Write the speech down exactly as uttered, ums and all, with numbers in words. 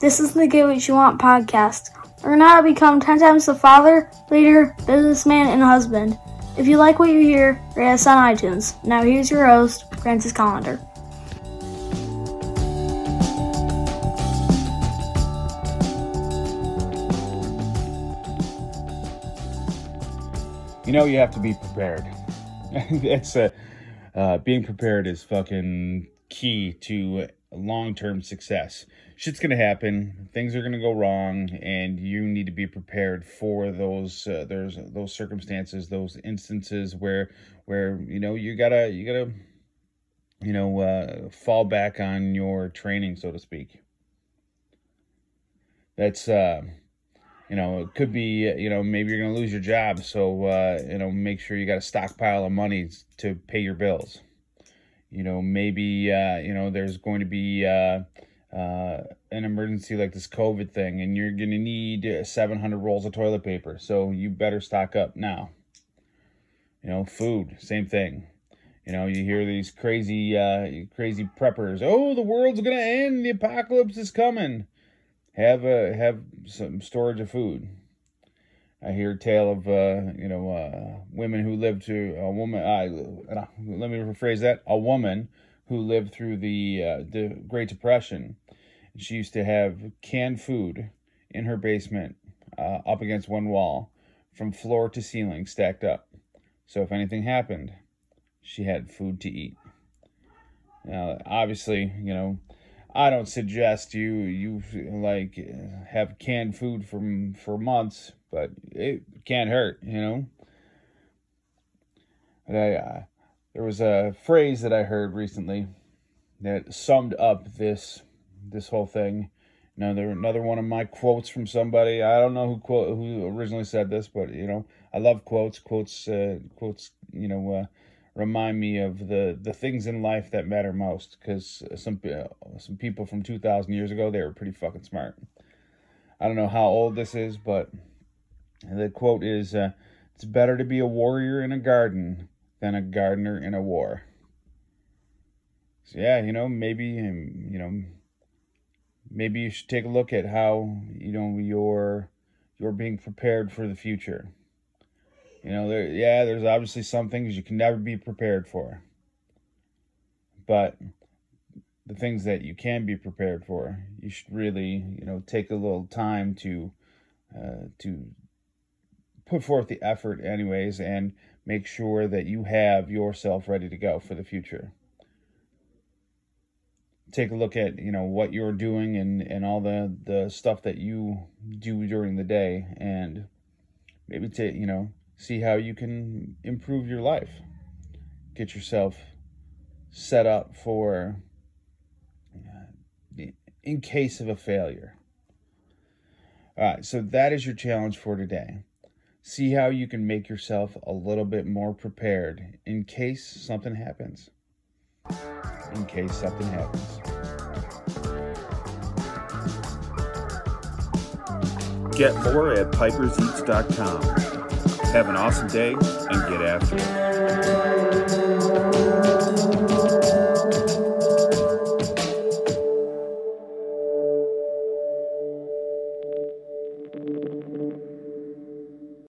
This is the Get What You Want podcast. Learn how to become ten times the father, leader, businessman, and husband. If you like what you hear, rate us on iTunes. Now here's your host, Francis Colander. You know, you have to be prepared. That's a, uh, being prepared is fucking key to long-term success. Shit's gonna happen, things are gonna go wrong, and you need to be prepared for those uh, there's those circumstances, those instances where where you know you gotta you gotta you know uh, fall back on your training, so to speak. That's uh, you know it could be you know maybe you're gonna lose your job, so uh, you know make sure you got a stockpile of money to pay your bills. You know, maybe, uh, you know, there's going to be uh, uh, an emergency like this COVID thing, and you're going to need seven hundred rolls of toilet paper. So you better stock up now. You know, food, same thing. You know, you hear these crazy, uh, crazy preppers. Oh, the world's going to end. The apocalypse is coming. Have a, have some storage of food. I hear a tale of, uh, you know, uh, women who lived to a woman. Uh, let me rephrase that. A woman who lived through the uh, the Great Depression. She used to have canned food in her basement, uh, up against one wall, from floor to ceiling, stacked up. So if anything happened, she had food to eat. Now, obviously, you know, I don't suggest you you like have canned food from for months. But it can't hurt, you know. But I, uh, there was a phrase that I heard recently that summed up this this whole thing. Another another one of my quotes from somebody. I don't know who quote who originally said this, but you know, I love quotes. Quotes, uh, quotes. You know, uh, remind me of the, the things in life that matter most. Because some uh, some people from two thousand years ago, they were pretty fucking smart. I don't know how old this is, but. The quote is, uh, it's better to be a warrior in a garden than a gardener in a war. So yeah, you know, maybe, you know, maybe you should take a look at how, you know, you're, you're being prepared for the future. You know, there, yeah, there's obviously some things you can never be prepared for. But the things that you can be prepared for, you should really, you know, take a little time to, uh, to, put forth the effort anyways, and make sure that you have yourself ready to go for the future. Take a look at, you know, what you're doing and, and all the, the stuff that you do during the day, and maybe to, you know, see how you can improve your life. Get yourself set up for, uh, in case of a failure. All right. So that is your challenge for today. See how you can make yourself a little bit more prepared in case something happens. In case something happens. Get more at piperseats dot com. Have an awesome day and get after it.